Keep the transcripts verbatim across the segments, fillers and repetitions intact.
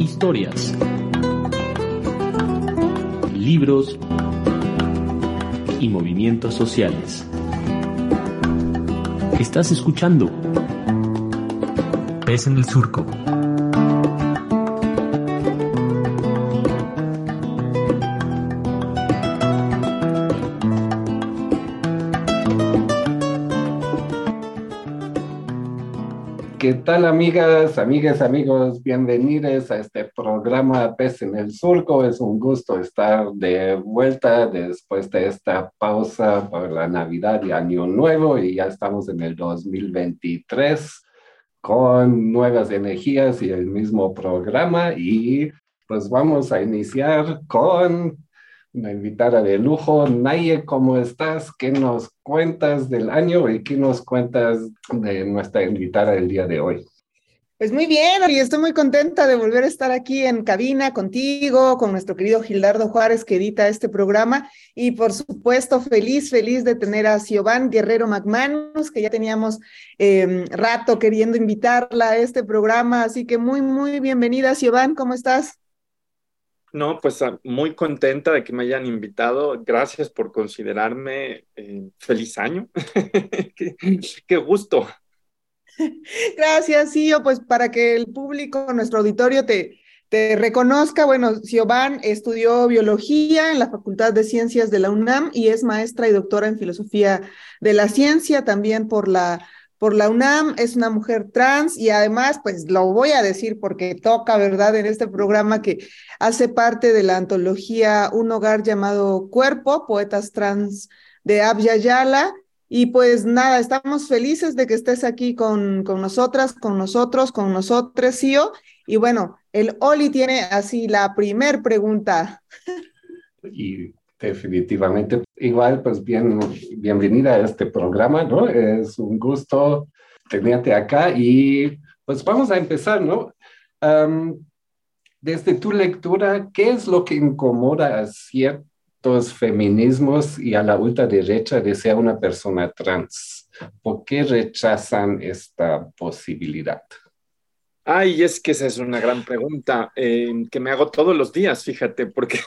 historias, libros y movimientos sociales. ¿Estás escuchando? P E S en el Surco. ¿Qué tal, amigas, amigas, amigos? Bienvenidos a este programa P E S en el Surco. Es un gusto estar de vuelta después de esta pausa para la Navidad y Año Nuevo, y ya estamos en el dos mil veintitrés con nuevas energías y el mismo programa, y pues vamos a iniciar con una invitada de lujo. Naye, ¿cómo estás? ¿Qué nos cuentas del año y qué nos cuentas de nuestra invitada del día de hoy? Pues muy bien, y estoy muy contenta de volver a estar aquí en cabina contigo, con nuestro querido Gildardo Juárez, que edita este programa, y por supuesto feliz, feliz de tener a Siobhan Guerrero McManus, que ya teníamos eh, rato queriendo invitarla a este programa, así que muy, muy bienvenida, Siobhan, ¿cómo estás? No, pues muy contenta de que me hayan invitado. Gracias por considerarme. Eh, feliz año. qué, qué gusto. Gracias, Sio. Pues para que el público, nuestro auditorio, te, te reconozca, bueno, Siobhan estudió biología en la Facultad de Ciencias de la UNAM y es maestra y doctora en Filosofía de la Ciencia, también por la... por la UNAM. Es una mujer trans y además, pues lo voy a decir porque toca, ¿verdad?, en este programa, que hace parte de la antología Un Hogar Llamado Cuerpo, Poetas Trans de Abya Yala. Y pues nada, estamos felices de que estés aquí con, con nosotras, con nosotros, con nosotres, Sio. Y bueno, el Oli tiene así la primer pregunta. Y definitivamente. Igual, pues bien, bienvenida a este programa, ¿no? Es un gusto tenerte acá y pues vamos a empezar, ¿no? Um, desde tu lectura, ¿qué es lo que incomoda a ciertos feminismos y a la ultraderecha de ser una persona trans? ¿Por qué rechazan esta posibilidad? Ay, es que esa es una gran pregunta eh, que me hago todos los días, fíjate, porque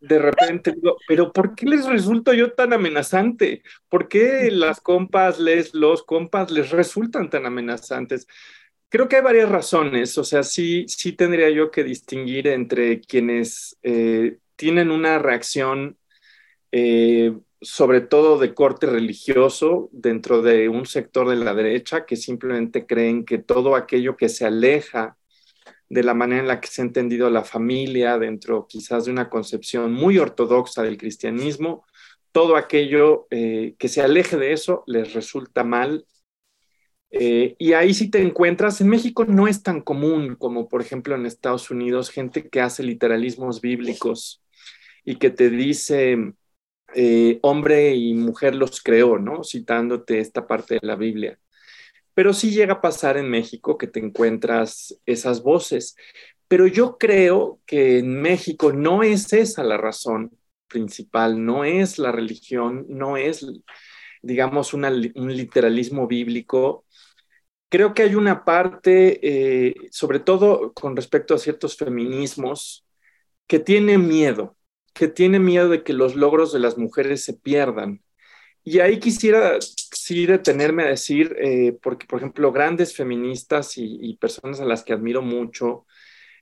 de repente digo, pero ¿por qué les resulto yo tan amenazante? ¿Por qué las compas, les, los compas les resultan tan amenazantes? Creo que hay varias razones, o sea, sí, sí tendría yo que distinguir entre quienes eh, tienen una reacción eh, sobre todo de corte religioso dentro de un sector de la derecha que simplemente creen que todo aquello que se aleja de la manera en la que se ha entendido la familia dentro quizás de una concepción muy ortodoxa del cristianismo, todo aquello eh, que se aleje de eso les resulta mal. Eh, y ahí sí te encuentras, en México no es tan común como por ejemplo en Estados Unidos, gente que hace literalismos bíblicos y que te dice... Eh, hombre y mujer los creó, ¿no? Citándote esta parte de la Biblia. Pero sí llega a pasar en México que te encuentras esas voces. Pero yo creo que en México no es esa la razón principal, no es la religión, no es, digamos, una, un literalismo bíblico. Creo que hay una parte, eh, sobre todo con respecto a ciertos feminismos, que tiene miedo. que tiene miedo de que los logros de las mujeres se pierdan. Y ahí quisiera sí detenerme a decir, eh, porque por ejemplo, grandes feministas y, y personas a las que admiro mucho,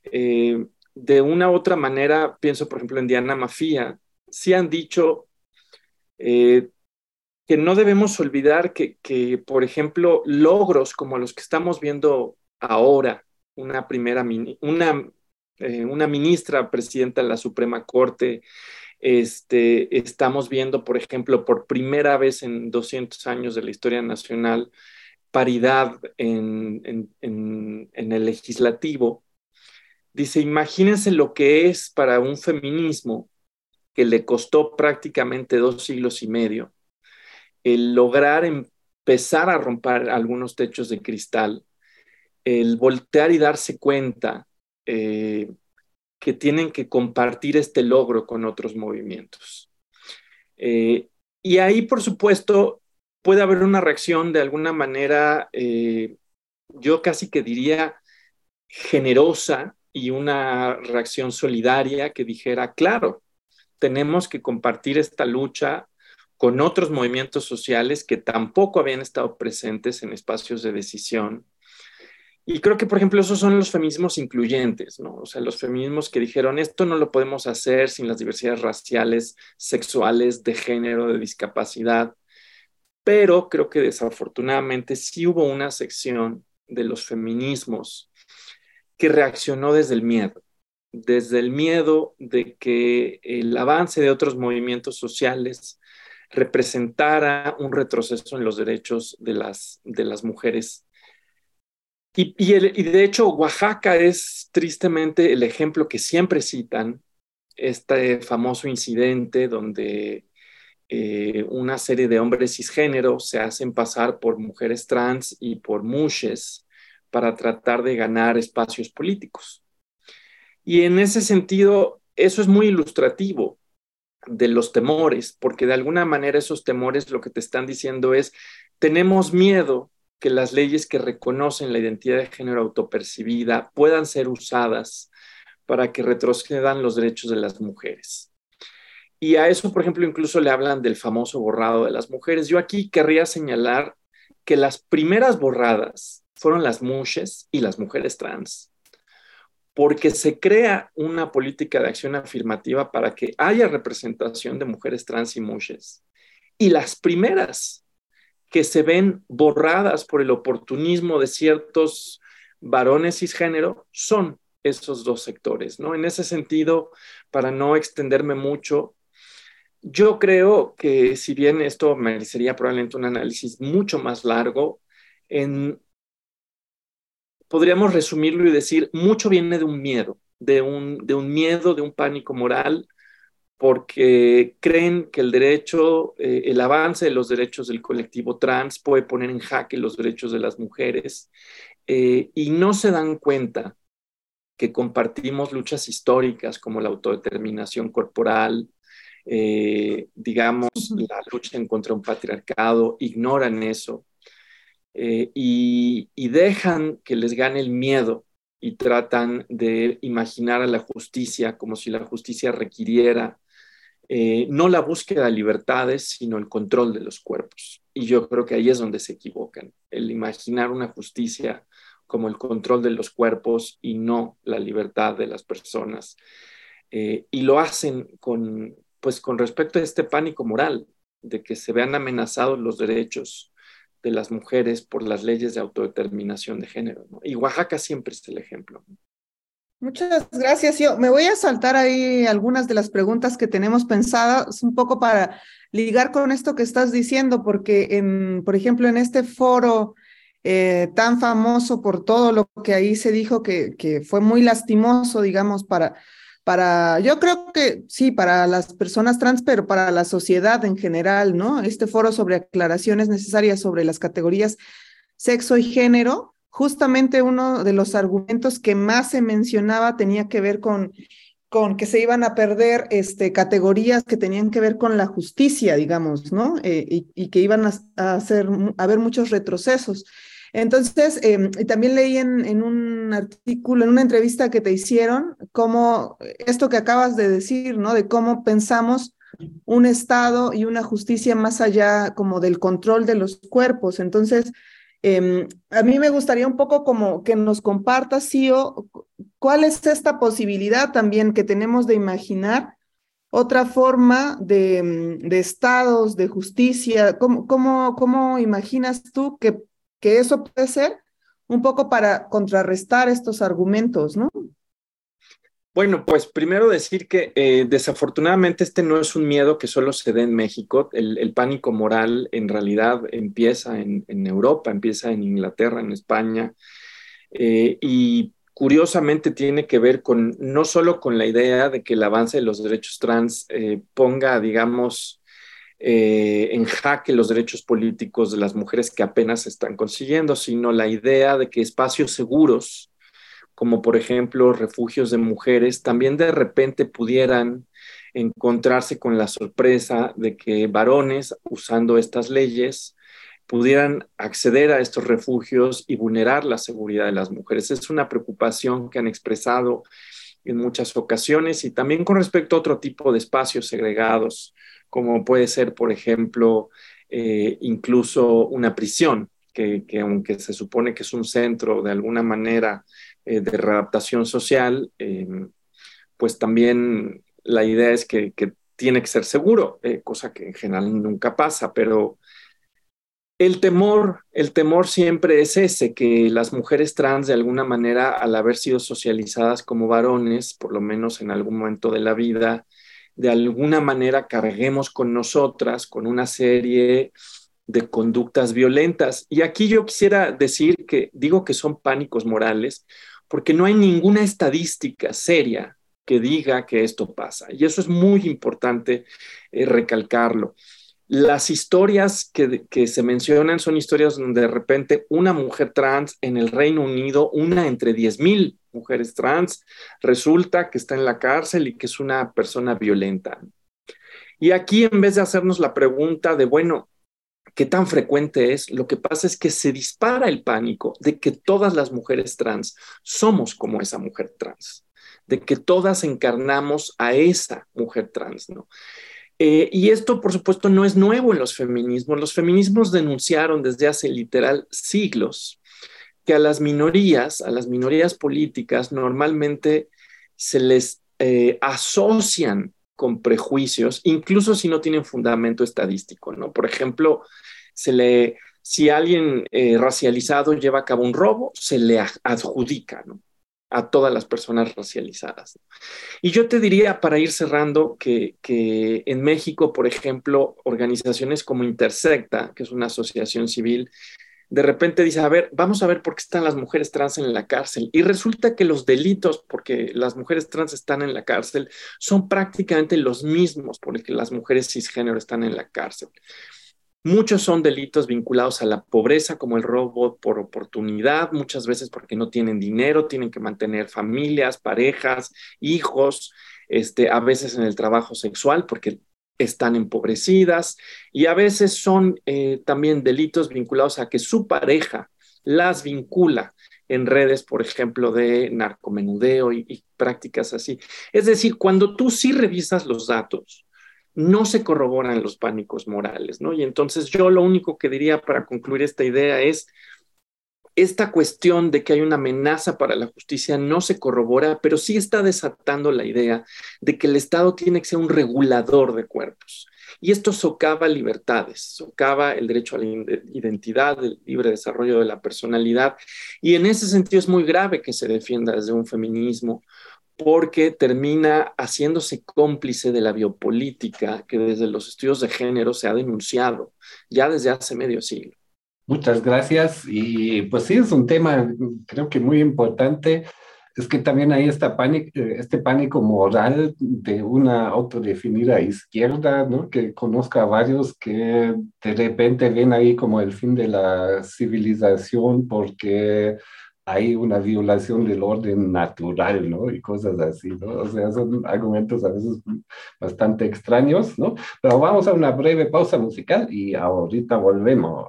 eh, de una u otra manera, pienso por ejemplo en Diana Mafía, sí han dicho eh, que no debemos olvidar que, que, por ejemplo, logros como los que estamos viendo ahora, una primera... una Eh, una ministra presidenta de la Suprema Corte, este, estamos viendo, por ejemplo, por primera vez en doscientos años de la historia nacional, paridad en, en, en, en el legislativo. Dice, imagínense lo que es para un feminismo que le costó prácticamente dos siglos y medio el lograr empezar a romper algunos techos de cristal, el voltear y darse cuenta Eh, que tienen que compartir este logro con otros movimientos. Eh, y ahí, por supuesto, puede haber una reacción de alguna manera, eh, yo casi que diría generosa, y una reacción solidaria que dijera, claro, tenemos que compartir esta lucha con otros movimientos sociales que tampoco habían estado presentes en espacios de decisión. Y creo que, por ejemplo, esos son los feminismos incluyentes, ¿no? O sea, los feminismos que dijeron, esto no lo podemos hacer sin las diversidades raciales, sexuales, de género, de discapacidad. Pero creo que desafortunadamente sí hubo una sección de los feminismos que reaccionó desde el miedo, desde el miedo de que el avance de otros movimientos sociales representara un retroceso en los derechos de las, de las mujeres. Y, y, el, y de hecho Oaxaca es tristemente el ejemplo que siempre citan, este famoso incidente donde eh, una serie de hombres cisgénero se hacen pasar por mujeres trans y por mushes para tratar de ganar espacios políticos. Y en ese sentido, eso es muy ilustrativo de los temores, porque de alguna manera esos temores lo que te están diciendo es, tenemos miedo que las leyes que reconocen la identidad de género autopercibida puedan ser usadas para que retrocedan los derechos de las mujeres. Y a eso, por ejemplo, incluso le hablan del famoso borrado de las mujeres. Yo aquí querría señalar que las primeras borradas fueron las mushes y las mujeres trans, porque se crea una política de acción afirmativa para que haya representación de mujeres trans y mushes. Y las primeras que se ven borradas por el oportunismo de ciertos varones cisgénero son esos dos sectores, ¿no? En ese sentido, para no extenderme mucho, yo creo que si bien esto merecería probablemente un análisis mucho más largo, en podríamos resumirlo y decir, mucho viene de un miedo, de un, de un miedo, de un pánico moral, porque creen que el derecho, eh, el avance de los derechos del colectivo trans puede poner en jaque los derechos de las mujeres, eh, y no se dan cuenta que compartimos luchas históricas como la autodeterminación corporal, eh, digamos, la lucha en contra de un patriarcado, ignoran eso. Eh, y, y dejan que les gane el miedo y tratan de imaginar a la justicia como si la justicia requiriera eh, no la búsqueda de libertades, sino el control de los cuerpos. Y yo creo que ahí es donde se equivocan, el imaginar una justicia como el control de los cuerpos y no la libertad de las personas. Eh, y lo hacen con, pues, con respecto a este pánico moral de que se vean amenazados los derechos de las mujeres por las leyes de autodeterminación de género, ¿no? Y Oaxaca siempre es el ejemplo. Muchas gracias. Yo me voy a saltar ahí algunas de las preguntas que tenemos pensadas, un poco para ligar con esto que estás diciendo, porque, en, por ejemplo, en este foro eh, tan famoso por todo lo que ahí se dijo, que, que fue muy lastimoso, digamos, para, para, yo creo que sí, para las personas trans, pero para la sociedad en general, ¿no? Este foro sobre aclaraciones necesarias sobre las categorías sexo y género, justamente uno de los argumentos que más se mencionaba tenía que ver con, con que se iban a perder este, categorías que tenían que ver con la justicia, digamos, ¿no? Eh, y, y que iban a, hacer, a haber muchos retrocesos. Entonces, eh, también leí en, en un artículo, en una entrevista que te hicieron, cómo esto que acabas de decir, ¿no? De cómo pensamos un Estado y una justicia más allá como del control de los cuerpos. Entonces, eh, a mí me gustaría un poco como que nos compartas, Sio, cuál es esta posibilidad también que tenemos de imaginar otra forma de, de estados, de justicia. ¿Cómo, cómo, cómo imaginas tú que que eso puede ser un poco para contrarrestar estos argumentos, ¿no? Bueno, pues primero decir que eh, desafortunadamente este no es un miedo que solo se dé en México. El, el pánico moral en realidad empieza en, en Europa, empieza en Inglaterra, en España, eh, y curiosamente tiene que ver con no solo con la idea de que el avance de los derechos trans eh, ponga, digamos, Eh, en jaque los derechos políticos de las mujeres que apenas se están consiguiendo, sino la idea de que espacios seguros, como por ejemplo refugios de mujeres, también de repente pudieran encontrarse con la sorpresa de que varones, usando estas leyes, pudieran acceder a estos refugios y vulnerar la seguridad de las mujeres. Es una preocupación que han expresado en muchas ocasiones, y también con respecto a otro tipo de espacios segregados, como puede ser, por ejemplo, eh, incluso una prisión, que, que aunque se supone que es un centro de alguna manera eh, de readaptación social, eh, pues también la idea es que, que tiene que ser seguro, eh, cosa que en general nunca pasa, pero el temor, el temor siempre es ese, que las mujeres trans de alguna manera, al haber sido socializadas como varones, por lo menos en algún momento de la vida, de alguna manera carguemos con nosotras, con una serie de conductas violentas. Y aquí yo quisiera decir que, digo que son pánicos morales, porque no hay ninguna estadística seria que diga que esto pasa. Y eso es muy importante eh, recalcarlo. Las historias que, que se mencionan son historias donde de repente una mujer trans en el Reino Unido, una entre diez mil mujeres trans, resulta que está en la cárcel y que es una persona violenta. Y aquí, en vez de hacernos la pregunta de, bueno, ¿qué tan frecuente es? Lo que pasa es que se dispara el pánico de que todas las mujeres trans somos como esa mujer trans, de que todas encarnamos a esa mujer trans, ¿no? Eh, y esto, por supuesto, no es nuevo en los feminismos. Los feminismos denunciaron desde hace literal siglos que a las minorías, a las minorías políticas, normalmente se les eh, asocian con prejuicios, incluso si no tienen fundamento estadístico, ¿no? Por ejemplo, se le, si alguien eh, racializado lleva a cabo un robo, se le adjudica, ¿no?, a todas las personas racializadas. Y yo te diría, para ir cerrando, que, que en México, por ejemplo, organizaciones como Intersecta, que es una asociación civil, de repente dice, a ver, vamos a ver por qué están las mujeres trans en la cárcel. Y resulta que los delitos, porque las mujeres trans están en la cárcel, son prácticamente los mismos por los que las mujeres cisgénero están en la cárcel. Muchos son delitos vinculados a la pobreza, como el robo por oportunidad, muchas veces porque no tienen dinero, tienen que mantener familias, parejas, hijos, este, a veces en el trabajo sexual porque están empobrecidas, y a veces son eh, también delitos vinculados a que su pareja las vincula en redes, por ejemplo, de narcomenudeo y, y prácticas así. Es decir, cuando tú sí revisas los datos, no se corroboran los pánicos morales, ¿no? Y entonces yo lo único que diría para concluir esta idea es, esta cuestión de que hay una amenaza para la justicia no se corrobora, pero sí está desatando la idea de que el Estado tiene que ser un regulador de cuerpos. Y esto socava libertades, socava el derecho a la identidad, el libre desarrollo de la personalidad. Y en ese sentido es muy grave que se defienda desde un feminismo, porque termina haciéndose cómplice de la biopolítica que desde los estudios de género se ha denunciado ya desde hace medio siglo. Muchas gracias. Y pues sí, es un tema creo que muy importante. Es que también hay esta pánico, este pánico moral de una autodefinida izquierda, ¿no? Que conozco a varios que de repente ven ahí como el fin de la civilización porque hay una violación del orden natural, ¿no? Y cosas así, ¿no? O sea, son argumentos a veces bastante extraños, ¿no? Pero vamos a una breve pausa musical y ahorita volvemos.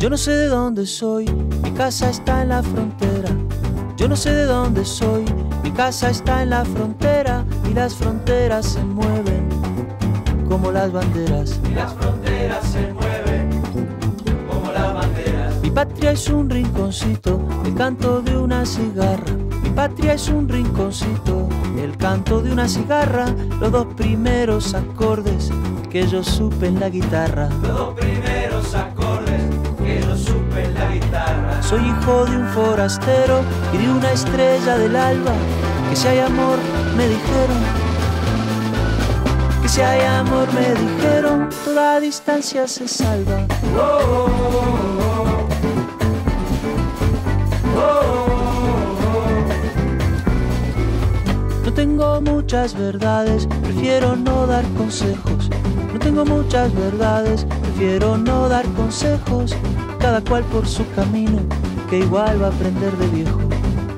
Yo no sé de dónde soy, mi casa está en la frontera. Yo no sé de dónde soy, mi casa está en la frontera. Y las fronteras se mueven como las banderas. Y las fronteras se mueven como las banderas. Mi patria es un rinconcito, el canto de una cigarra. Mi patria es un rinconcito, el canto de una cigarra. Los dos primeros acordes que yo supe en la guitarra. Los dos primeros acordes. Soy hijo de un forastero y de una estrella del alba. Que si hay amor, me dijeron. Que si hay amor, me dijeron. Toda distancia se salva. Oh, oh, oh, oh. Oh, oh, oh. No tengo muchas verdades, prefiero no dar consejos. No tengo muchas verdades, prefiero prefiero no dar consejos, cada cual por su camino, que igual va a aprender de viejo.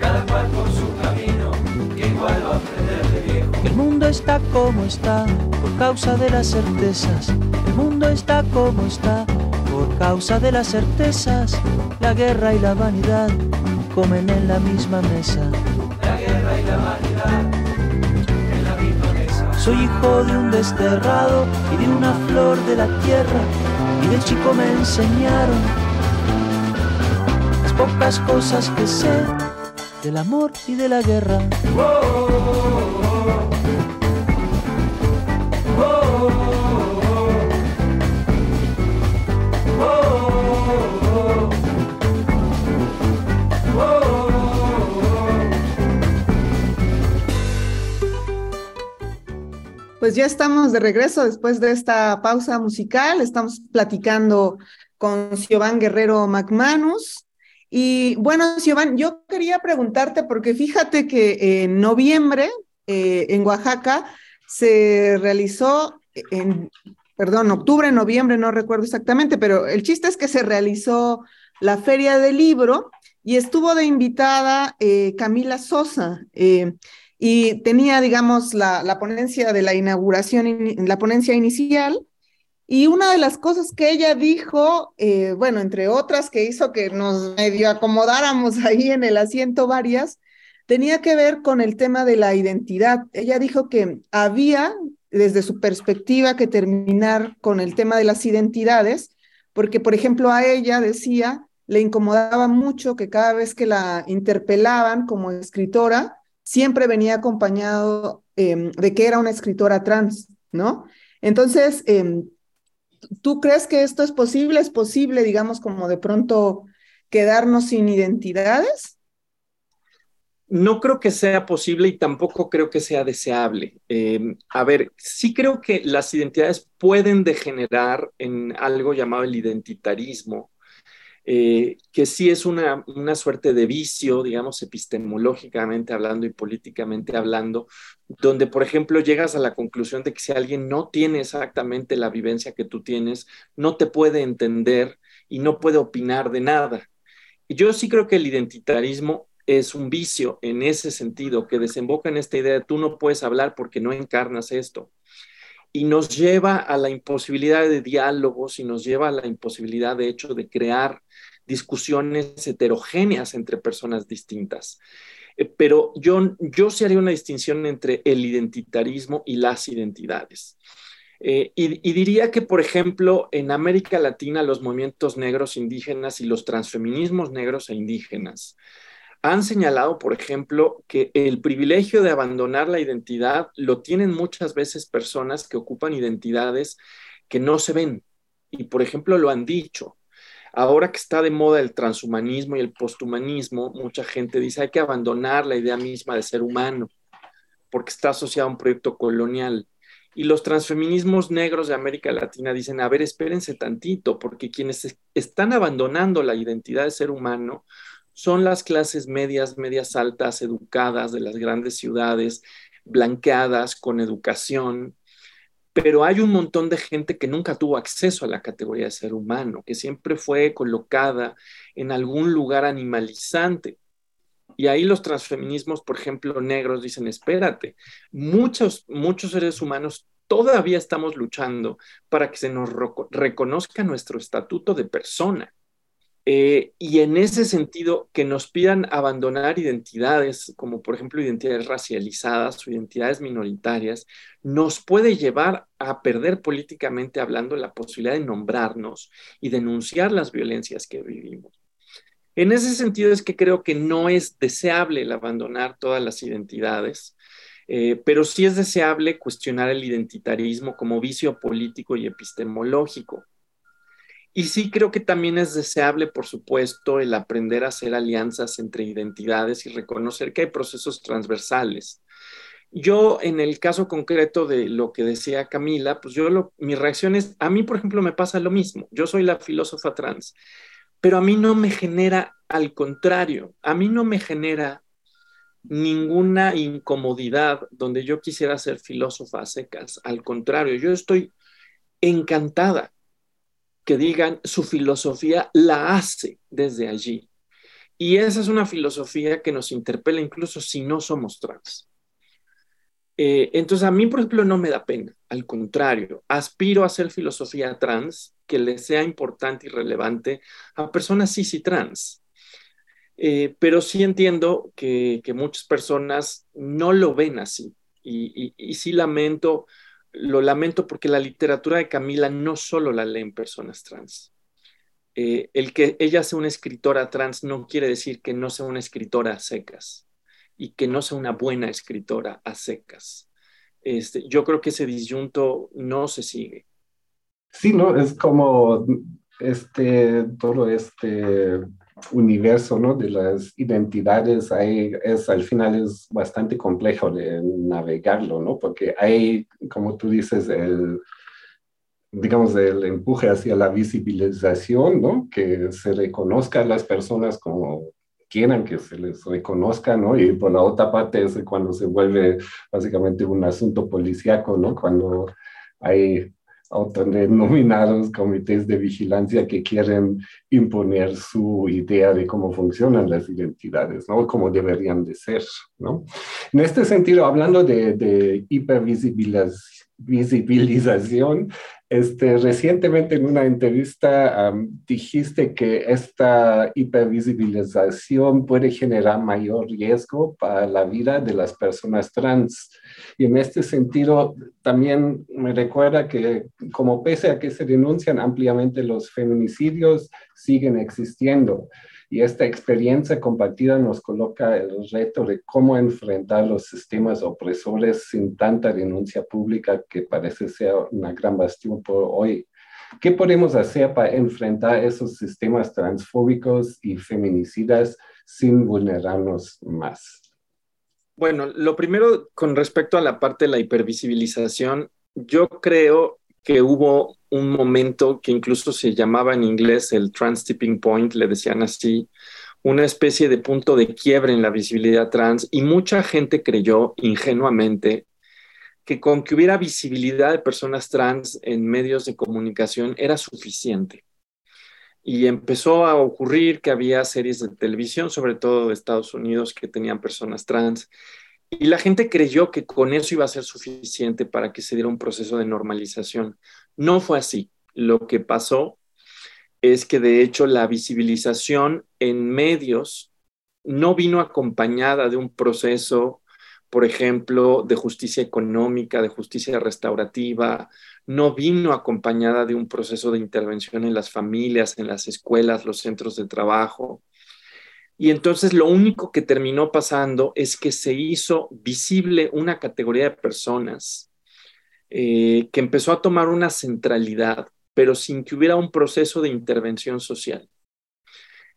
Cada cual por su camino, que igual va a aprender de viejo. El mundo está como está, por causa de las certezas. El mundo está como está, por causa de las certezas. La guerra y la vanidad comen en la misma mesa. La guerra y la vanidad. Soy hijo de un desterrado y de una flor de la tierra, y de chico me enseñaron las pocas cosas que sé del amor y de la guerra. Pues ya estamos de regreso después de esta pausa musical. Estamos platicando con Siobhan Guerrero McManus. Y bueno, Siobhan, yo quería preguntarte, porque fíjate que en noviembre eh, en Oaxaca se realizó, en, perdón, octubre, noviembre, no recuerdo exactamente, pero el chiste es que se realizó la Feria del Libro y estuvo de invitada eh, Camila Sosa, eh, y tenía, digamos, la, la ponencia de la inauguración, la ponencia inicial, y una de las cosas que ella dijo, eh, bueno, entre otras que hizo que nos medio acomodáramos ahí en el asiento varias, tenía que ver con el tema de la identidad. Ella dijo que había, desde su perspectiva, que terminar con el tema de las identidades, porque, por ejemplo, a ella, decía, le incomodaba mucho que cada vez que la interpelaban como escritora, siempre venía acompañado eh, de que era una escritora trans, ¿no? Entonces, eh, ¿tú crees que esto es posible? ¿Es posible, digamos, como de pronto quedarnos sin identidades? No creo que sea posible y tampoco creo que sea deseable. Eh, a ver, sí creo que las identidades pueden degenerar en algo llamado el identitarismo, Eh, que sí es una, una suerte de vicio, digamos, epistemológicamente hablando y políticamente hablando, donde, por ejemplo, llegas a la conclusión de que si alguien no tiene exactamente la vivencia que tú tienes, no te puede entender y no puede opinar de nada. Y yo sí creo que el identitarismo es un vicio en ese sentido, que desemboca en esta idea de tú no puedes hablar porque no encarnas esto. Y nos lleva a la imposibilidad de diálogos y nos lleva a la imposibilidad, de hecho, de crear discusiones heterogéneas entre personas distintas. Eh, pero yo, yo sí haría una distinción entre el identitarismo y las identidades. Eh, y, y diría que, por ejemplo, en América Latina, los movimientos negros indígenas y los transfeminismos negros e indígenas han señalado, por ejemplo, que el privilegio de abandonar la identidad lo tienen muchas veces personas que ocupan identidades que no se ven. Y, por ejemplo, lo han dicho. Ahora que está de moda el transhumanismo y el posthumanismo, mucha gente dice hay que abandonar la idea misma de ser humano porque está asociado a un proyecto colonial. Y los transfeminismos negros de América Latina dicen, a ver, espérense tantito, porque quienes están abandonando la identidad de ser humano son las clases medias, medias altas, educadas de las grandes ciudades, blanqueadas, con educación, pero hay un montón de gente que nunca tuvo acceso a la categoría de ser humano, que siempre fue colocada en algún lugar animalizante. Y ahí los transfeminismos, por ejemplo, negros, dicen, espérate, muchos, muchos seres humanos todavía estamos luchando para que se nos reconozca nuestro estatuto de persona. Eh, y en ese sentido, que nos pidan abandonar identidades, como por ejemplo identidades racializadas o identidades minoritarias, nos puede llevar a perder políticamente hablando la posibilidad de nombrarnos y denunciar las violencias que vivimos. En ese sentido es que creo que no es deseable el abandonar todas las identidades, eh, pero sí es deseable cuestionar el identitarismo como vicio político y epistemológico. Y sí creo que también es deseable, por supuesto, el aprender a hacer alianzas entre identidades y reconocer que hay procesos transversales. Yo, en el caso concreto de lo que decía Camila, pues yo lo, mi reacción es, a mí, por ejemplo, me pasa lo mismo. Yo soy la filósofa trans, pero a mí no me genera, al contrario, a mí no me genera ninguna incomodidad donde yo quisiera ser filósofa a secas. Al contrario, yo estoy encantada que digan su filosofía la hace desde allí. Y esa es una filosofía que nos interpela incluso si no somos trans. Eh, entonces a mí, por ejemplo, no me da pena, al contrario, aspiro a hacer filosofía trans que le sea importante y relevante a personas cis y trans. Eh, pero sí entiendo que, que muchas personas no lo ven así. Y, y, y sí lamento, lo lamento porque la literatura de Camila no solo la leen personas trans. Eh, el que ella sea una escritora trans no quiere decir que no sea una escritora a secas y que no sea una buena escritora a secas. Este, yo creo que ese disyunto no se sigue. Sí, ¿no? Es como este, todo este universo, ¿no?, de las identidades, hay, es, al final es bastante complejo de navegarlo, ¿no? Porque hay, como tú dices, el, digamos, el empuje hacia la visibilización, ¿no?, que se reconozca a las personas como quieran que se les reconozca, ¿no? Y por la otra parte es cuando se vuelve básicamente un asunto policíaco, ¿no? Cuando hay autodenominados comités de vigilancia que quieren imponer su idea de cómo funcionan las identidades, ¿no? Cómo deberían de ser, ¿no? En este sentido, hablando de, de hipervisibilización, este, recientemente en una entrevista um, dijiste que esta hipervisibilización puede generar mayor riesgo para la vida de las personas trans. Y en este sentido, también me recuerda que, como pese a que se denuncian ampliamente los feminicidios, siguen existiendo. Y esta experiencia compartida nos coloca el reto de cómo enfrentar los sistemas opresores sin tanta denuncia pública, que parece ser una gran bastión por hoy. ¿Qué podemos hacer para enfrentar esos sistemas transfóbicos y feminicidas sin vulnerarnos más? Bueno, lo primero, con respecto a la parte de la hipervisibilización, yo creo que hubo un momento que incluso se llamaba en inglés el trans tipping point, le decían así, una especie de punto de quiebre en la visibilidad trans, y mucha gente creyó ingenuamente que con que hubiera visibilidad de personas trans en medios de comunicación era suficiente. Y empezó a ocurrir que había series de televisión, sobre todo de Estados Unidos, que tenían personas trans, y la gente creyó que con eso iba a ser suficiente para que se diera un proceso de normalización. No fue así. Lo que pasó es que, de hecho, la visibilización en medios no vino acompañada de un proceso, por ejemplo, de justicia económica, de justicia restaurativa, no vino acompañada de un proceso de intervención en las familias, en las escuelas, los centros de trabajo. Y entonces lo único que terminó pasando es que se hizo visible una categoría de personas eh, que empezó a tomar una centralidad, pero sin que hubiera un proceso de intervención social.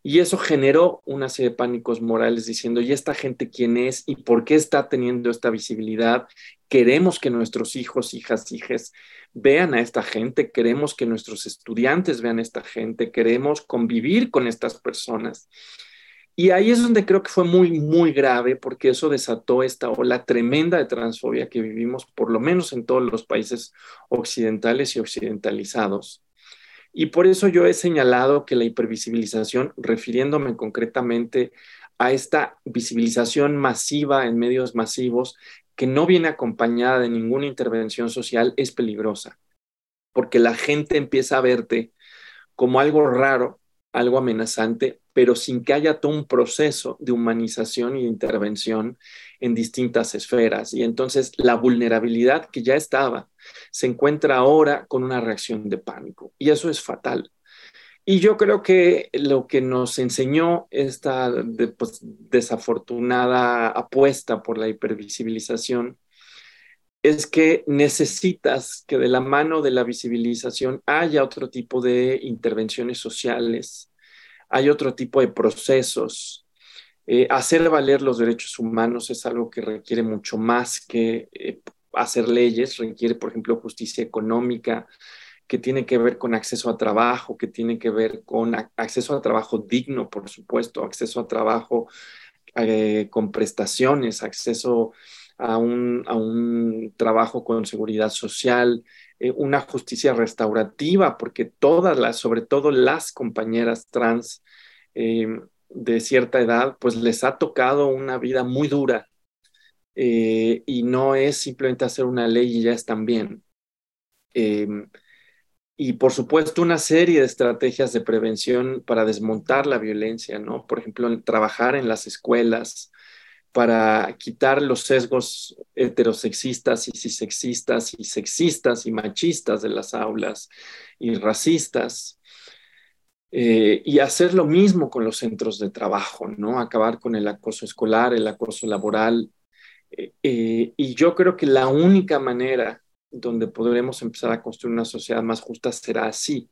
Y eso generó una serie de pánicos morales diciendo, ¿y esta gente quién es? ¿Y por qué está teniendo esta visibilidad? Queremos que nuestros hijos, hijas, hijes vean a esta gente, queremos que nuestros estudiantes vean a esta gente, queremos convivir con estas personas. Y ahí es donde creo que fue muy, muy grave, porque eso desató esta ola tremenda de transfobia que vivimos, por lo menos en todos los países occidentales y occidentalizados. Y por eso yo he señalado que la hipervisibilización, refiriéndome concretamente a esta visibilización masiva en medios masivos, que no viene acompañada de ninguna intervención social, es peligrosa, porque la gente empieza a verte como algo raro, algo amenazante, pero sin que haya todo un proceso de humanización y de intervención en distintas esferas. Y entonces la vulnerabilidad que ya estaba se encuentra ahora con una reacción de pánico. Y eso es fatal. Y yo creo que lo que nos enseñó esta de, pues, desafortunada apuesta por la hipervisibilización es que necesitas que de la mano de la visibilización haya otro tipo de intervenciones sociales, hay otro tipo de procesos. Eh, hacer valer los derechos humanos es algo que requiere mucho más que eh, hacer leyes, requiere, por ejemplo, justicia económica, que tiene que ver con acceso a trabajo, que tiene que ver con a- acceso a trabajo digno, por supuesto, acceso a trabajo eh, con prestaciones, acceso a un, a un trabajo con seguridad social, eh, una justicia restaurativa, porque todas las, sobre todo las compañeras trans eh, de cierta edad, pues les ha tocado una vida muy dura, eh, y no es simplemente hacer una ley y ya están bien. Eh, y por supuesto una serie de estrategias de prevención para desmontar la violencia, ¿no? Por ejemplo, trabajar en las escuelas para quitar los sesgos heterosexistas y cisexistas y sexistas y machistas de las aulas y racistas. Eh, y hacer lo mismo con los centros de trabajo, ¿no? Acabar con el acoso escolar, el acoso laboral. Eh, eh, y yo creo que la única manera donde podremos empezar a construir una sociedad más justa será así.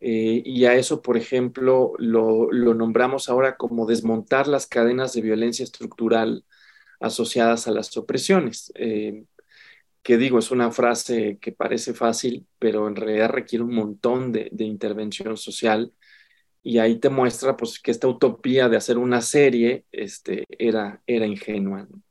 Eh, y a eso, por ejemplo, lo, lo nombramos ahora como desmontar las cadenas de violencia estructural asociadas a las opresiones, eh, que digo, es una frase que parece fácil, pero en realidad requiere un montón de, de intervención social, y ahí te muestra pues, que esta utopía de hacer una serie este, era, era ingenua, ¿no?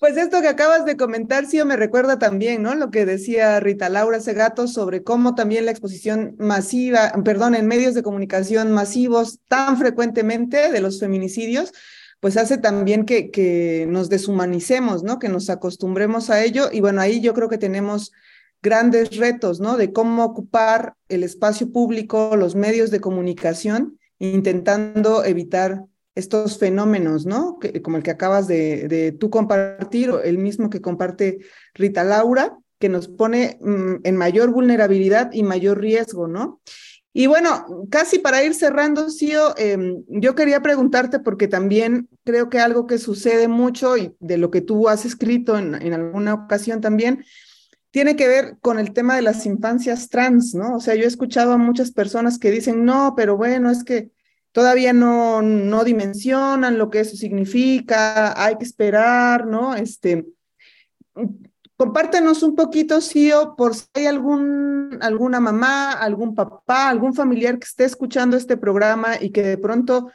Pues esto que acabas de comentar, sí, me recuerda también, ¿no? Lo que decía Rita Laura Segato sobre cómo también la exposición masiva, perdón, en medios de comunicación masivos tan frecuentemente de los feminicidios, pues hace también que, que nos deshumanicemos, ¿no? Que nos acostumbremos a ello. Y bueno, ahí yo creo que tenemos grandes retos, ¿no? De cómo ocupar el espacio público, los medios de comunicación, intentando evitar estos fenómenos, ¿no? Que, como el que acabas de, de tú compartir, o el mismo que comparte Rita Laura, que nos pone mmm, en mayor vulnerabilidad y mayor riesgo, ¿no? Y bueno, casi para ir cerrando, Sio, eh, yo quería preguntarte, porque también creo que algo que sucede mucho, y de lo que tú has escrito en, en alguna ocasión también, tiene que ver con el tema de las infancias trans, ¿no? O sea, yo he escuchado a muchas personas que dicen, no, pero bueno, es que todavía no, no dimensionan lo que eso significa, hay que esperar, ¿no? Este, compártanos un poquito, Sio, por si hay algún, alguna mamá, algún papá, algún familiar que esté escuchando este programa y que de pronto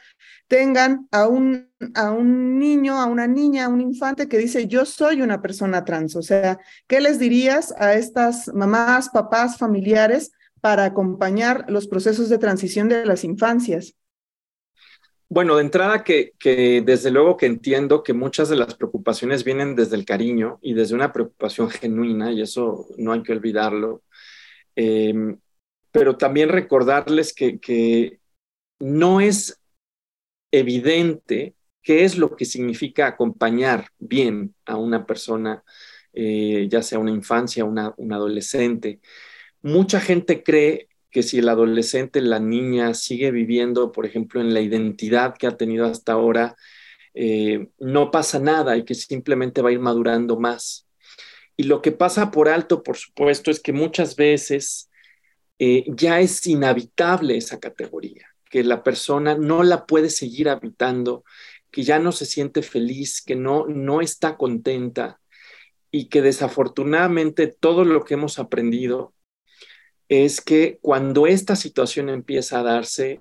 tengan a un, a un niño, a una niña, a un infante que dice, yo soy una persona trans. O sea, ¿qué les dirías a estas mamás, papás, familiares para acompañar los procesos de transición de las infancias? Bueno, de entrada que, que desde luego que entiendo que muchas de las preocupaciones vienen desde el cariño y desde una preocupación genuina, y eso no hay que olvidarlo. Eh, pero también recordarles que, que no es evidente qué es lo que significa acompañar bien a una persona, eh, ya sea una infancia, una, un adolescente. Mucha gente cree que si el adolescente, la niña, sigue viviendo, por ejemplo, en la identidad que ha tenido hasta ahora, eh, no pasa nada y que simplemente va a ir madurando más. Y lo que pasa por alto, por supuesto, es que muchas veces eh, ya es inhabitable esa categoría, que la persona no la puede seguir habitando, que ya no se siente feliz, que no, no está contenta, y que desafortunadamente todo lo que hemos aprendido es que cuando esta situación empieza a darse,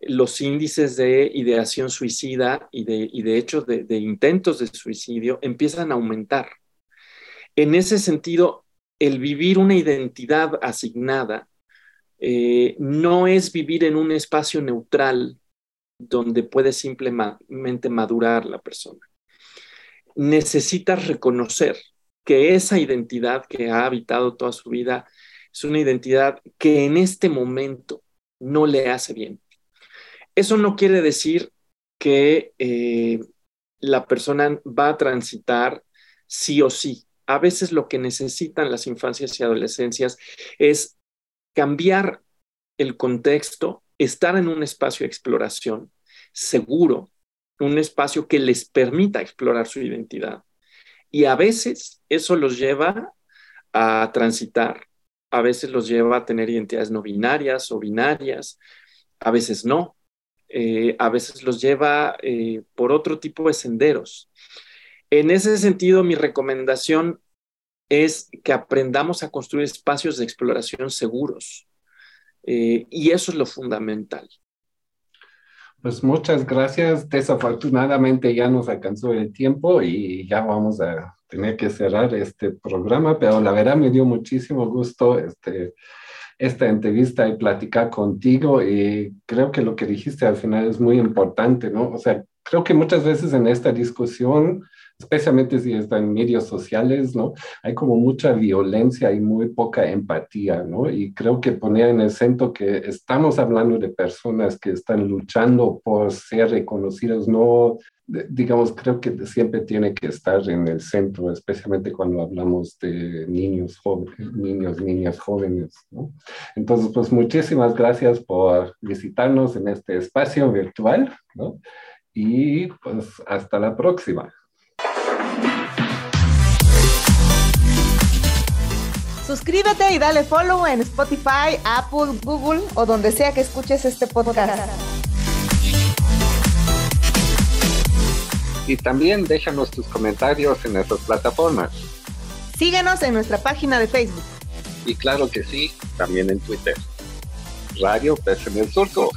los índices de ideación suicida y de, y de hecho de, de intentos de suicidio empiezan a aumentar. En ese sentido, el vivir una identidad asignada eh, no es vivir en un espacio neutral donde puede simplemente madurar la persona. Necesitas reconocer que esa identidad que ha habitado toda su vida es una identidad que en este momento no le hace bien. Eso no quiere decir que eh, la persona va a transitar sí o sí. A veces lo que necesitan las infancias y adolescencias es cambiar el contexto, estar en un espacio de exploración seguro, un espacio que les permita explorar su identidad. Y a veces eso los lleva a transitar. A veces los lleva a tener identidades no binarias o binarias, a veces no, eh, a veces los lleva eh, por otro tipo de senderos. En ese sentido, mi recomendación es que aprendamos a construir espacios de exploración seguros, eh, y eso es lo fundamental. Pues muchas gracias. Desafortunadamente ya nos alcanzó el tiempo y ya vamos a tener que cerrar este programa, pero la verdad me dio muchísimo gusto este, esta entrevista y platicar contigo, y creo que lo que dijiste al final es muy importante, ¿no? O sea, creo que muchas veces en esta discusión, especialmente si está en medios sociales, ¿no?, hay como mucha violencia y muy poca empatía, ¿no? Y creo que poner en el centro que estamos hablando de personas que están luchando por ser reconocidas, no, digamos, creo que siempre tiene que estar en el centro, especialmente cuando hablamos de niños, jóvenes, niños, niñas jóvenes, ¿no? Entonces, pues muchísimas gracias por visitarnos en este espacio virtual, ¿no? Y pues hasta la próxima. Suscríbete y dale follow en Spotify, Apple, Google o donde sea que escuches este podcast. Y también déjanos tus comentarios en nuestras plataformas. Síguenos en nuestra página de Facebook. Y claro que sí, también en Twitter. Radio P E S en el Surco.